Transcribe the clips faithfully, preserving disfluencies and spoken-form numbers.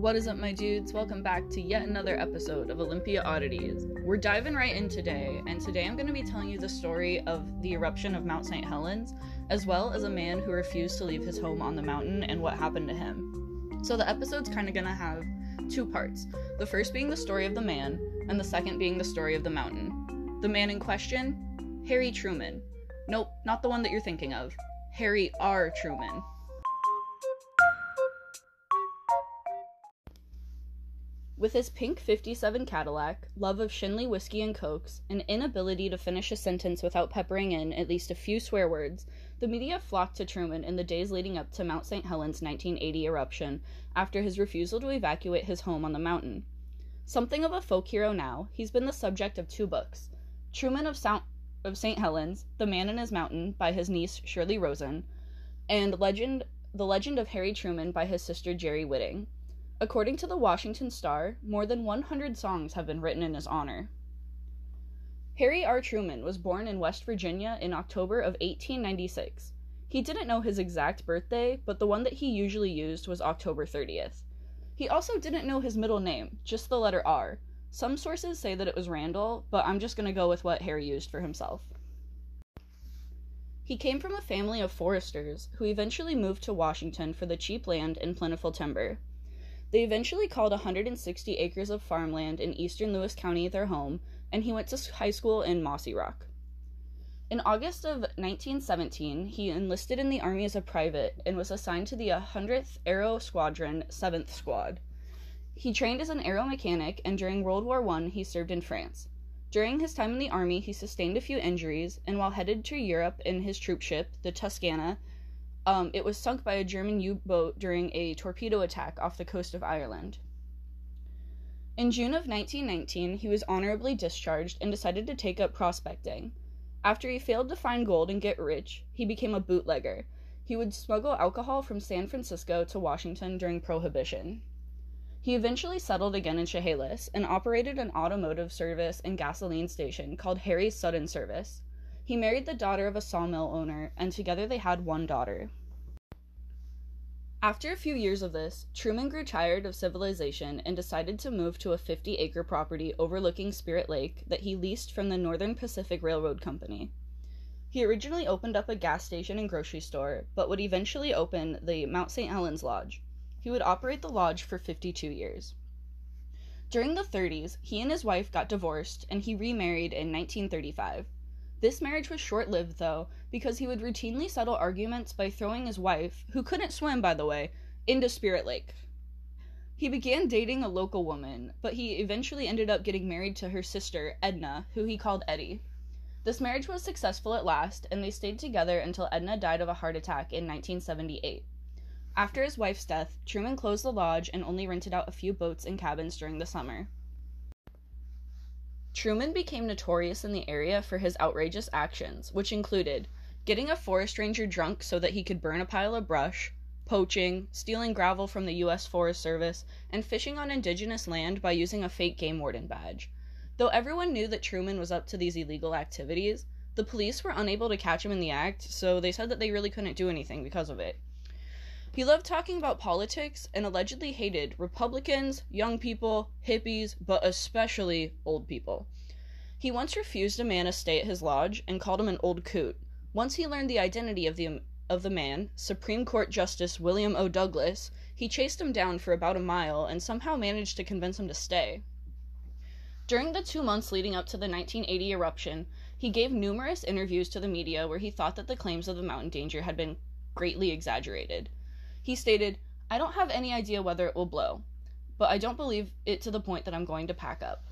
What is up, my dudes? Welcome back to yet another episode of Olympia Oddities. We're diving right in today, and today I'm going to be telling you the story of the eruption of Mount Saint Helens, as well as a man who refused to leave his home on the mountain and what happened to him. So the episode's kind of going to have two parts, the first being the story of the man, and the second being the story of the mountain. The man in question? Harry Truman. Nope, not the one that you're thinking of. Harry R. Truman. With his pink fifty-seven Cadillac, love of Shinley whiskey and cokes, and inability to finish a sentence without peppering in at least a few swear words, the media flocked to Truman in the days leading up to Mount Saint Helens' nineteen eighty eruption after his refusal to evacuate his home on the mountain. Something of a folk hero now, he's been the subject of two books, Truman of Saint Helens, The Man and His Mountain by his niece Shirley Rosen, and Legend, The Legend of Harry Truman by his sister Jerry Whitting. According to the Washington Star, more than one hundred songs have been written in his honor. Harry R. Truman was born in West Virginia in October of eighteen ninety-six. He didn't know his exact birthday, but the one that he usually used was October thirtieth. He also didn't know his middle name, just the letter R. Some sources say that it was Randall, but I'm just going to go with what Harry used for himself. He came from a family of foresters who eventually moved to Washington for the cheap land and plentiful timber. They eventually called one hundred sixty acres of farmland in eastern Lewis County their home, and he went to high school in Mossy Rock. In August of nineteen seventeen, he enlisted in the Army as a private and was assigned to the one hundredth Aero Squadron, seventh Squad. He trained as an aero mechanic, and during World War One, he served in France. During his time in the Army, he sustained a few injuries, and while headed to Europe in his troop ship, the Tuscana, Um, it was sunk by a German U-boat during a torpedo attack off the coast of Ireland. In June of nineteen nineteen, he was honorably discharged and decided to take up prospecting. After he failed to find gold and get rich, he became a bootlegger. He would smuggle alcohol from San Francisco to Washington during Prohibition. He eventually settled again in Chehalis and operated an automotive service and gasoline station called Harry's Sudden Service. He married the daughter of a sawmill owner, and together they had one daughter. After a few years of this, Truman grew tired of civilization and decided to move to a fifty-acre property overlooking Spirit Lake that he leased from the Northern Pacific Railroad Company. He originally opened up a gas station and grocery store, but would eventually open the Mount Saint Helens Lodge. He would operate the lodge for fifty-two years. During the thirties, he and his wife got divorced, and he remarried in nineteen thirty-five. This marriage was short-lived, though, because he would routinely settle arguments by throwing his wife, who couldn't swim, by the way, into Spirit Lake. He began dating a local woman, but he eventually ended up getting married to her sister, Edna, who he called Eddie. This marriage was successful at last, and they stayed together until Edna died of a heart attack in nineteen seventy-eight. After his wife's death, Truman closed the lodge and only rented out a few boats and cabins during the summer. Truman became notorious in the area for his outrageous actions, which included getting a forest ranger drunk so that he could burn a pile of brush, poaching, stealing gravel from the U S Forest Service, and fishing on indigenous land by using a fake game warden badge. Though everyone knew that Truman was up to these illegal activities, the police were unable to catch him in the act, so they said that they really couldn't do anything because of it. He loved talking about politics and allegedly hated Republicans, young people, hippies, but especially old people. He once refused a man a stay at his lodge and called him an old coot. Once he learned the identity of the of the man, Supreme Court Justice William O. Douglas, he chased him down for about a mile and somehow managed to convince him to stay. During the two months leading up to the nineteen eighty eruption, he gave numerous interviews to the media where he thought that the claims of the mountain danger had been greatly exaggerated. He stated, "I don't have any idea whether it will blow, but I don't believe it to the point that I'm going to pack up."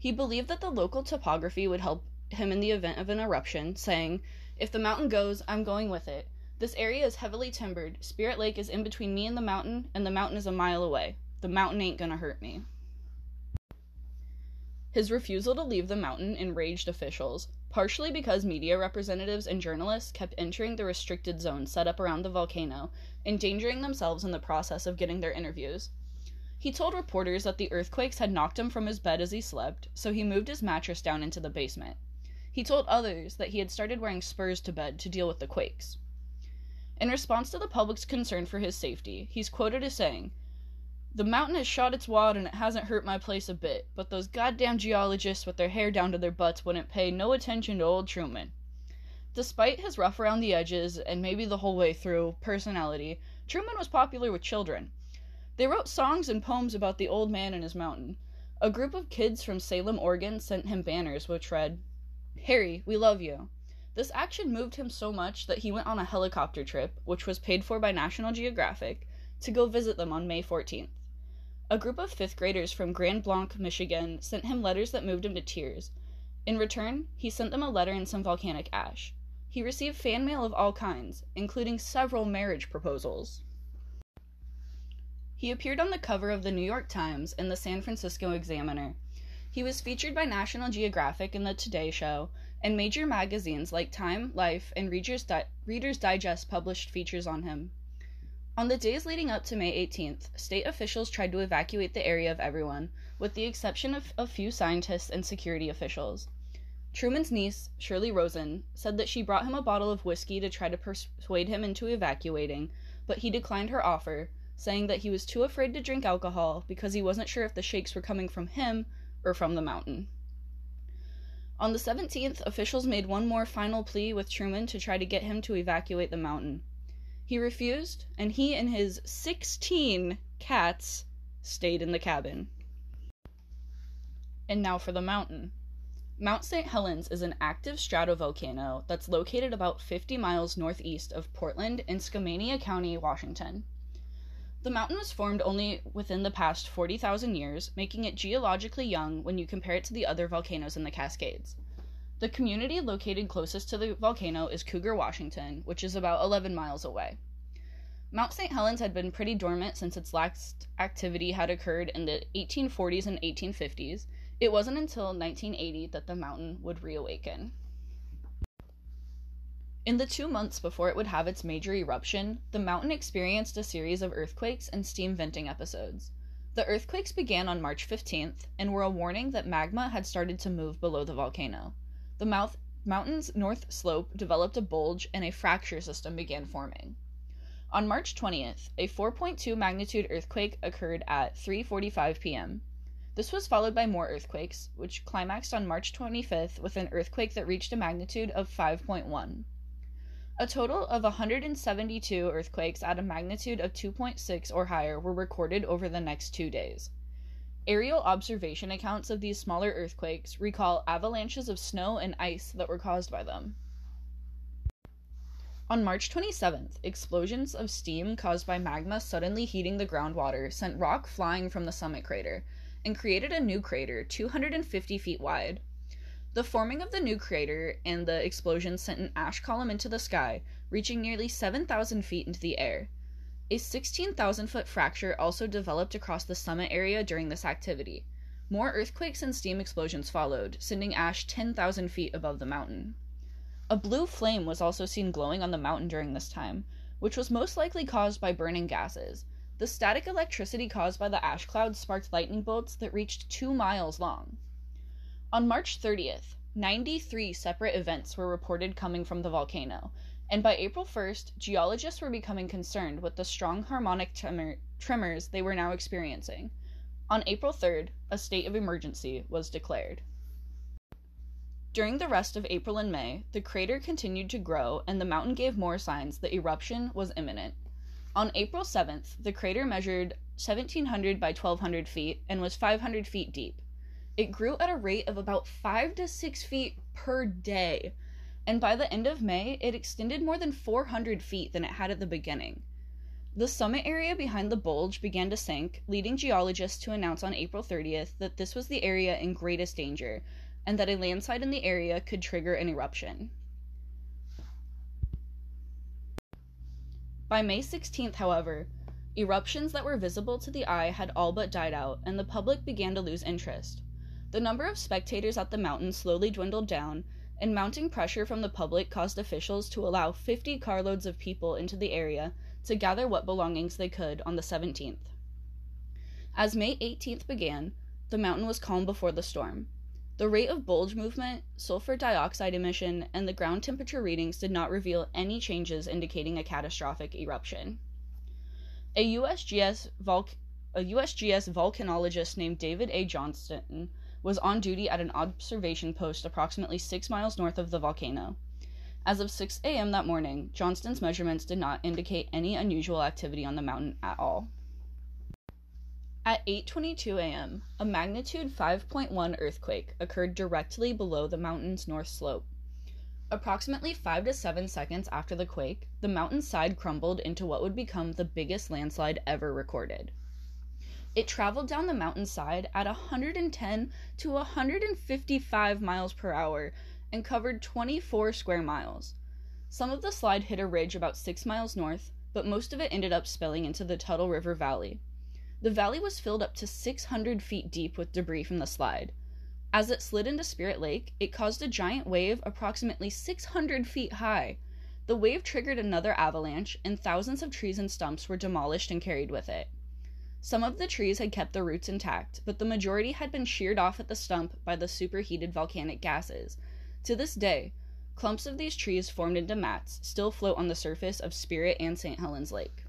He believed that the local topography would help him in the event of an eruption, saying, "If the mountain goes, I'm going with it. This area is heavily timbered. Spirit Lake is in between me and the mountain, and the mountain is a mile away. The mountain ain't gonna hurt me." His refusal to leave the mountain enraged officials, partially because media representatives and journalists kept entering the restricted zone set up around the volcano, endangering themselves in the process of getting their interviews. He told reporters that the earthquakes had knocked him from his bed as he slept, so he moved his mattress down into the basement. He told others that he had started wearing spurs to bed to deal with the quakes. In response to the public's concern for his safety, he's quoted as saying, The mountain has shot its wad and it hasn't hurt my place a bit, but those goddamn geologists with their hair down to their butts wouldn't pay no attention to old Truman. Despite his rough around the edges, and maybe the whole way through, personality, Truman was popular with children. They wrote songs and poems about the old man and his mountain. A group of kids from Salem, Oregon sent him banners which read, "Harry, we love you." This action moved him so much that he went on a helicopter trip, which was paid for by National Geographic, to go visit them on May fourteenth. A group of fifth graders from Grand Blanc, Michigan, sent him letters that moved him to tears. In return, he sent them a letter and some volcanic ash. He received fan mail of all kinds, including several marriage proposals. He appeared on the cover of the New York Times and the San Francisco Examiner. He was featured by National Geographic and the Today Show, and major magazines like Time, Life, and Reader's, Di- Reader's Digest published features on him. On the days leading up to May eighteenth, state officials tried to evacuate the area of everyone, with the exception of a few scientists and security officials. Truman's niece, Shirley Rosen, said that she brought him a bottle of whiskey to try to persuade him into evacuating, but he declined her offer, saying that he was too afraid to drink alcohol because he wasn't sure if the shakes were coming from him or from the mountain. On the seventeenth, officials made one more final plea with Truman to try to get him to evacuate the mountain. He refused, and he and his sixteen cats stayed in the cabin. And now for the mountain. Mount Saint Helens is an active stratovolcano that's located about fifty miles northeast of Portland in Skamania County, Washington. The mountain was formed only within the past forty thousand years, making it geologically young when you compare it to the other volcanoes in the Cascades. The community located closest to the volcano is Cougar, Washington, which is about eleven miles away. Mount Saint Helens had been pretty dormant since its last activity had occurred in the eighteen forties and eighteen fifties. It wasn't until nineteen eighty that the mountain would reawaken. In the two months before it would have its major eruption, the mountain experienced a series of earthquakes and steam venting episodes. The earthquakes began on March fifteenth and were a warning that magma had started to move below the volcano. The mouth- mountain's north slope developed a bulge and a fracture system began forming. On March twentieth, a four point two magnitude earthquake occurred at three forty-five p.m. This was followed by more earthquakes, which climaxed on March twenty-fifth with an earthquake that reached a magnitude of five point one. A total of one hundred seventy-two earthquakes at a magnitude of two point six or higher were recorded over the next two days. Aerial observation accounts of these smaller earthquakes recall avalanches of snow and ice that were caused by them. On March twenty-seventh, explosions of steam caused by magma suddenly heating the groundwater sent rock flying from the summit crater and created a new crater two hundred fifty feet wide. The forming of the new crater and the explosion sent an ash column into the sky, reaching nearly seven thousand feet into the air. A sixteen thousand foot fracture also developed across the summit area during this activity. More earthquakes and steam explosions followed, sending ash ten thousand feet above the mountain. A blue flame was also seen glowing on the mountain during this time, which was most likely caused by burning gases. The static electricity caused by the ash cloud sparked lightning bolts that reached two miles long. On March thirtieth, ninety-three separate events were reported coming from the volcano, and by April first, geologists were becoming concerned with the strong harmonic tremor- tremors they were now experiencing. On April third, a state of emergency was declared. During the rest of April and May, the crater continued to grow, and the mountain gave more signs that eruption was imminent. On April seventh, the crater measured seventeen hundred by twelve hundred feet and was five hundred feet deep. It grew at a rate of about five to six feet per day, and by the end of May, it extended more than four hundred feet than it had at the beginning. The summit area behind the bulge began to sink, leading geologists to announce on April thirtieth that this was the area in greatest danger, and that a landslide in the area could trigger an eruption. By May sixteenth, however, eruptions that were visible to the eye had all but died out, and the public began to lose interest. The number of spectators at the mountain slowly dwindled down, and mounting pressure from the public caused officials to allow fifty carloads of people into the area to gather what belongings they could on the seventeenth. As May eighteenth began, the mountain was calm before the storm. The rate of bulge movement, sulfur dioxide emission, and the ground temperature readings did not reveal any changes indicating a catastrophic eruption. A U S G S volcano a U S G S volcanologist named David A. Johnston was on duty at an observation post approximately six miles north of the volcano. As of six a.m. that morning, Johnston's measurements did not indicate any unusual activity on the mountain at all. At eight twenty-two a.m., a magnitude five point one earthquake occurred directly below the mountain's north slope. Approximately five to seven seconds after the quake, the mountain's side crumbled into what would become the biggest landslide ever recorded. It traveled down the mountain's side at one hundred ten to one hundred fifty-five miles per hour and covered twenty-four square miles. Some of the slide hit a ridge about six miles north, but most of it ended up spilling into the Toutle River Valley. The valley was filled up to six hundred feet deep with debris from the slide. As it slid into Spirit Lake, it caused a giant wave approximately six hundred feet high. The wave triggered another avalanche, and thousands of trees and stumps were demolished and carried with it. Some of the trees had kept their roots intact, but the majority had been sheared off at the stump by the superheated volcanic gases. To this day, clumps of these trees formed into mats still float on the surface of Spirit and Saint Helens Lake.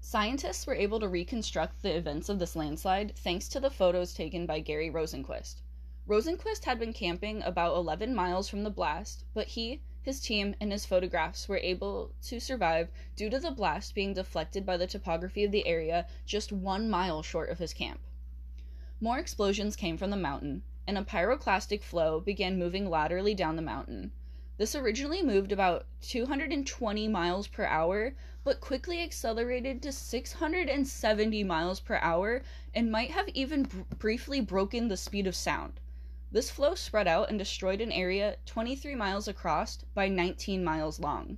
Scientists were able to reconstruct the events of this landslide thanks to the photos taken by Gary Rosenquist. Rosenquist had been camping about eleven miles from the blast, but he, his team, and his photographs were able to survive due to the blast being deflected by the topography of the area just one mile short of his camp. More explosions came from the mountain, and a pyroclastic flow began moving laterally down the mountain. This originally moved about two hundred twenty miles per hour, but quickly accelerated to six hundred seventy miles per hour and might have even br- briefly broken the speed of sound. This flow spread out and destroyed an area twenty-three miles across by nineteen miles long.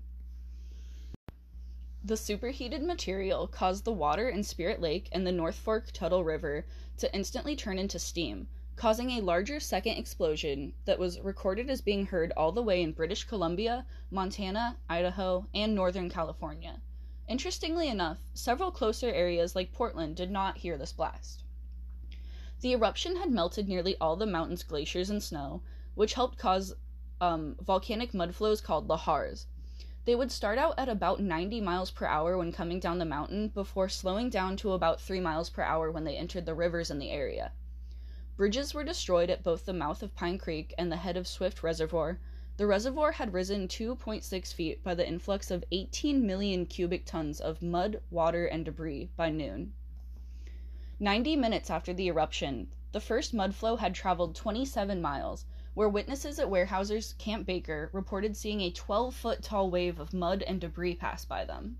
The superheated material caused the water in Spirit Lake and the North Fork Toutle River to instantly turn into steam, causing a larger second explosion that was recorded as being heard all the way in British Columbia, Montana, Idaho, and Northern California. Interestingly enough, several closer areas like Portland did not hear this blast. The eruption had melted nearly all the mountain's glaciers and snow, which helped cause um, volcanic mudflows called lahars. They would start out at about ninety miles per hour when coming down the mountain before slowing down to about three miles per hour when they entered the rivers in the area. Bridges were destroyed at both the mouth of Pine Creek and the head of Swift Reservoir. The reservoir had risen two point six feet by the influx of eighteen million cubic tons of mud, water, and debris by noon. Ninety minutes after the eruption, the first mudflow had traveled twenty-seven miles, where witnesses at Weyerhaeuser's Camp Baker reported seeing a twelve-foot tall wave of mud and debris pass by them.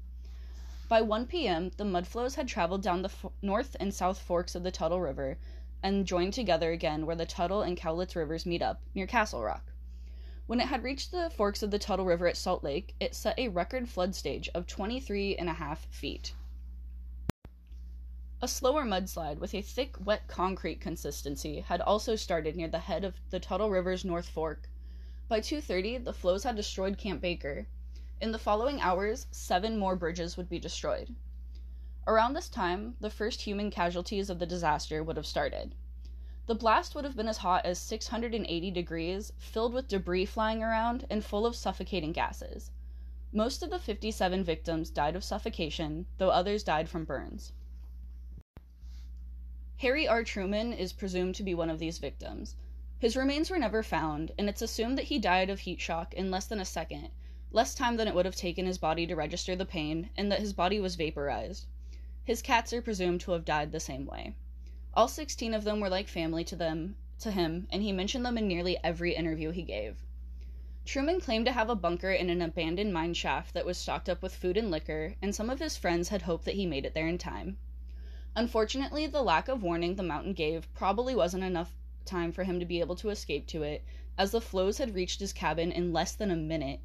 By one p.m., the mudflows had traveled down the f- north and south forks of the Toutle River, and joined together again where the Toutle and Cowlitz rivers meet up, near Castle Rock. When it had reached the forks of the Toutle River at Salt Lake, it set a record flood stage of twenty-three and a half feet. A slower mudslide with a thick, wet concrete consistency had also started near the head of the Toutle River's North Fork. By two thirty, the flows had destroyed Camp Baker. In the following hours, seven more bridges would be destroyed. Around this time, the first human casualties of the disaster would have started. The blast would have been as hot as six hundred eighty degrees, filled with debris flying around, and full of suffocating gases. Most of the fifty-seven victims died of suffocation, though others died from burns. Harry R. Truman is presumed to be one of these victims. His remains were never found, and it's assumed that he died of heat shock in less than a second, less time than it would have taken his body to register the pain, and that his body was vaporized. His cats are presumed to have died the same way. All sixteen of them were like family to them, to him, and he mentioned them in nearly every interview he gave. Truman claimed to have a bunker in an abandoned mine shaft that was stocked up with food and liquor, and some of his friends had hoped that he made it there in time. Unfortunately, the lack of warning the mountain gave probably wasn't enough time for him to be able to escape to it, as the floes had reached his cabin in less than a minute.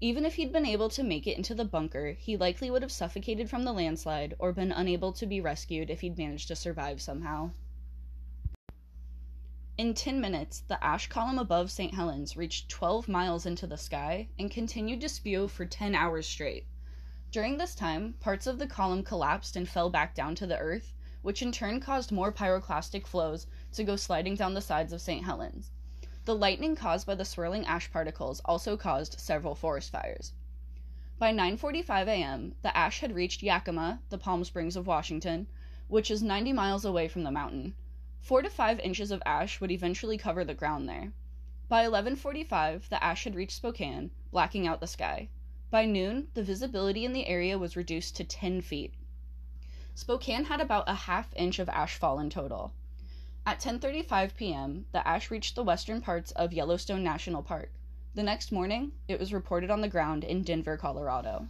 Even if he'd been able to make it into the bunker, he likely would have suffocated from the landslide or been unable to be rescued if he'd managed to survive somehow. In ten minutes, the ash column above Saint Helens reached twelve miles into the sky and continued to spew for ten hours straight. During this time, parts of the column collapsed and fell back down to the earth, which in turn caused more pyroclastic flows to go sliding down the sides of Saint Helens. The lightning caused by the swirling ash particles also caused several forest fires. By nine forty-five a m, the ash had reached Yakima, the Palm Springs of Washington, which is ninety miles away from the mountain. Four to five inches of ash would eventually cover the ground there. By eleven forty-five, the ash had reached Spokane, blacking out the sky. By noon, the visibility in the area was reduced to ten feet. Spokane had about a half inch of ash fall in total. At ten thirty-five p m, the ash reached the western parts of Yellowstone National Park. The next morning, it was reported on the ground in Denver, Colorado.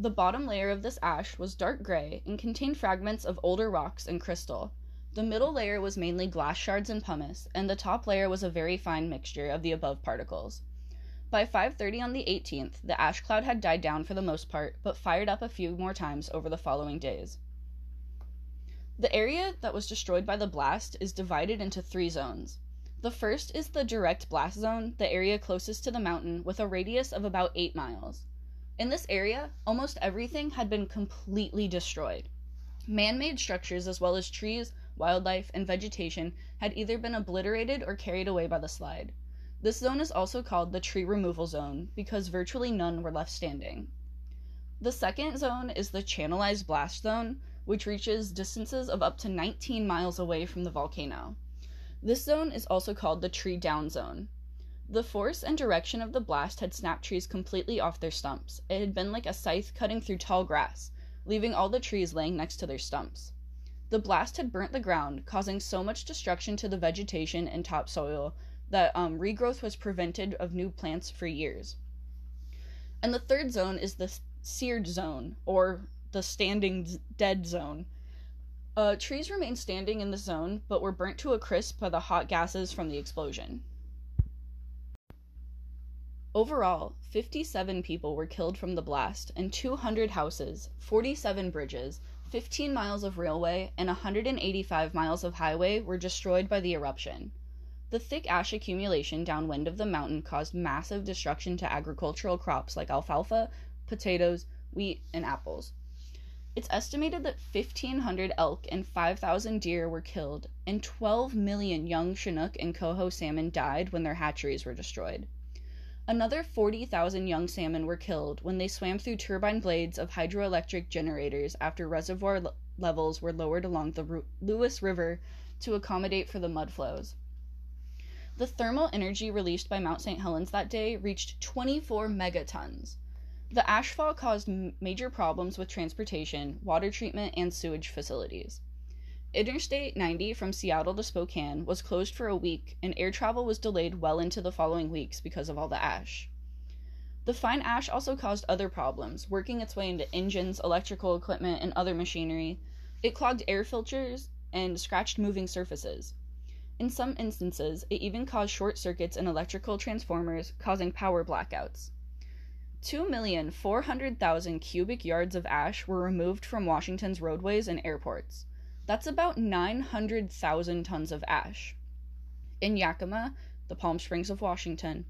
The bottom layer of this ash was dark gray and contained fragments of older rocks and crystal. The middle layer was mainly glass shards and pumice, and the top layer was a very fine mixture of the above particles. By five thirty on the eighteenth, the ash cloud had died down for the most part, but fired up a few more times over the following days. The area that was destroyed by the blast is divided into three zones. The first is the direct blast zone, the area closest to the mountain, with a radius of about eight miles. In this area, almost everything had been completely destroyed. Man-made structures as well as trees, wildlife, and vegetation had either been obliterated or carried away by the slide. This zone is also called the tree removal zone because virtually none were left standing. The second zone is the channelized blast zone, which reaches distances of up to nineteen miles away from the volcano. This zone is also called the tree down zone. The force and direction of the blast had snapped trees completely off their stumps. It had been like a scythe cutting through tall grass, leaving all the trees laying next to their stumps. The blast had burnt the ground, causing so much destruction to the vegetation and topsoil that um, regrowth was prevented of new plants for years. And the third zone is the seared zone, or the standing dead zone. Uh, trees remained standing in the zone, but were burnt to a crisp by the hot gases from the explosion. Overall, fifty-seven people were killed from the blast, and two hundred houses, forty-seven bridges, fifteen miles of railway, and one hundred eighty-five miles of highway were destroyed by the eruption. The thick ash accumulation downwind of the mountain caused massive destruction to agricultural crops like alfalfa, potatoes, wheat, and apples. It's estimated that fifteen hundred elk and five thousand deer were killed, and twelve million young Chinook and coho salmon died when their hatcheries were destroyed. Another forty thousand young salmon were killed when they swam through turbine blades of hydroelectric generators after reservoir le- levels were lowered along the Ru- Lewis River to accommodate for the mud flows. The thermal energy released by Mount Saint Helens that day reached twenty-four megatons. The ashfall caused major problems with transportation, water treatment, and sewage facilities. Interstate ninety from Seattle to Spokane was closed for a week, and air travel was delayed well into the following weeks because of all the ash. The fine ash also caused other problems, working its way into engines, electrical equipment, and other machinery. It clogged air filters and scratched moving surfaces. In some instances, it even caused short circuits in electrical transformers, causing power blackouts. two million four hundred thousand cubic yards of ash were removed from Washington's roadways and airports. That's about nine hundred thousand tons of ash. In Yakima, the Palm Springs of Washington,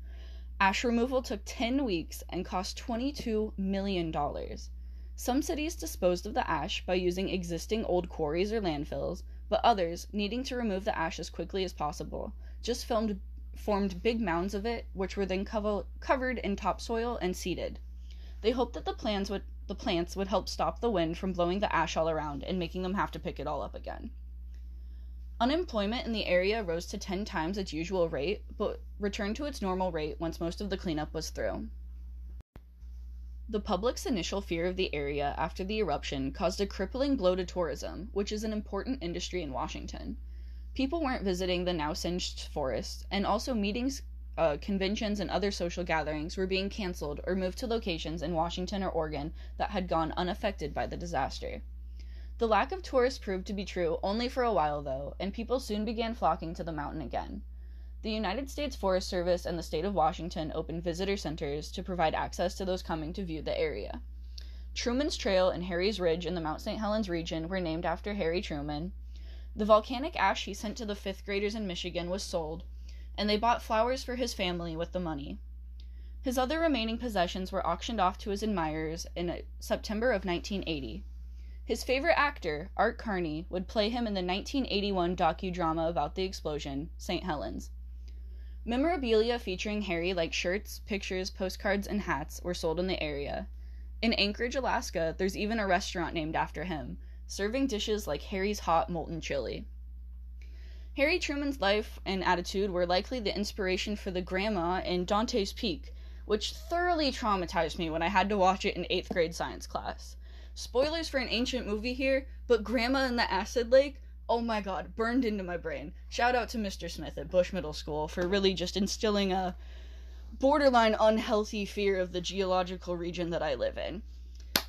ash removal took ten weeks and cost twenty-two million dollars. Some cities disposed of the ash by using existing old quarries or landfills, but others, needing to remove the ash as quickly as possible, just filmed, formed big mounds of it, which were then cover, covered in topsoil and seeded. They hoped that the, plans would, the plants would help stop the wind from blowing the ash all around and making them have to pick it all up again. Unemployment in the area rose to ten times its usual rate, but returned to its normal rate once most of the cleanup was through. The public's initial fear of the area after the eruption caused a crippling blow to tourism, which is an important industry in Washington. People weren't visiting the now singed forests, and also meetings, uh, conventions, and other social gatherings were being canceled or moved to locations in Washington or Oregon that had gone unaffected by the disaster. The lack of tourists proved to be true only for a while, though, and people soon began flocking to the mountain again. The United States Forest Service and the state of Washington opened visitor centers to provide access to those coming to view the area. Truman's Trail and Harry's Ridge in the Mount Saint Helens region were named after Harry Truman. The volcanic ash he sent to the fifth graders in Michigan was sold, and they bought flowers for his family with the money. His other remaining possessions were auctioned off to his admirers in September of nineteen eighty. His favorite actor, Art Carney, would play him in the nineteen eighty-one docudrama about the explosion, Saint Helens. Memorabilia featuring Harry, like shirts, pictures, postcards, and hats, were sold in the area. In Anchorage, Alaska, there's even a restaurant named after him, serving dishes like Harry's hot molten chili. Harry Truman's life and attitude were likely the inspiration for the grandma in Dante's Peak, which thoroughly traumatized me when I had to watch it in eighth grade science class. Spoilers for an ancient movie here, but Grandma in the Acid Lake, oh my god, burned into my brain. Shout out to Mister Smith at Bush Middle School for really just instilling a borderline unhealthy fear of the geological region that I live in.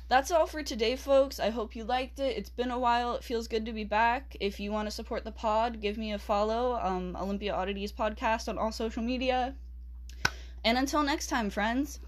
That's all for today, folks. I hope you liked it. It's been a while. It feels good to be back. If you want to support the pod, give me a follow. Um, Olympia Oddities Podcast on all social media. And until next time, friends.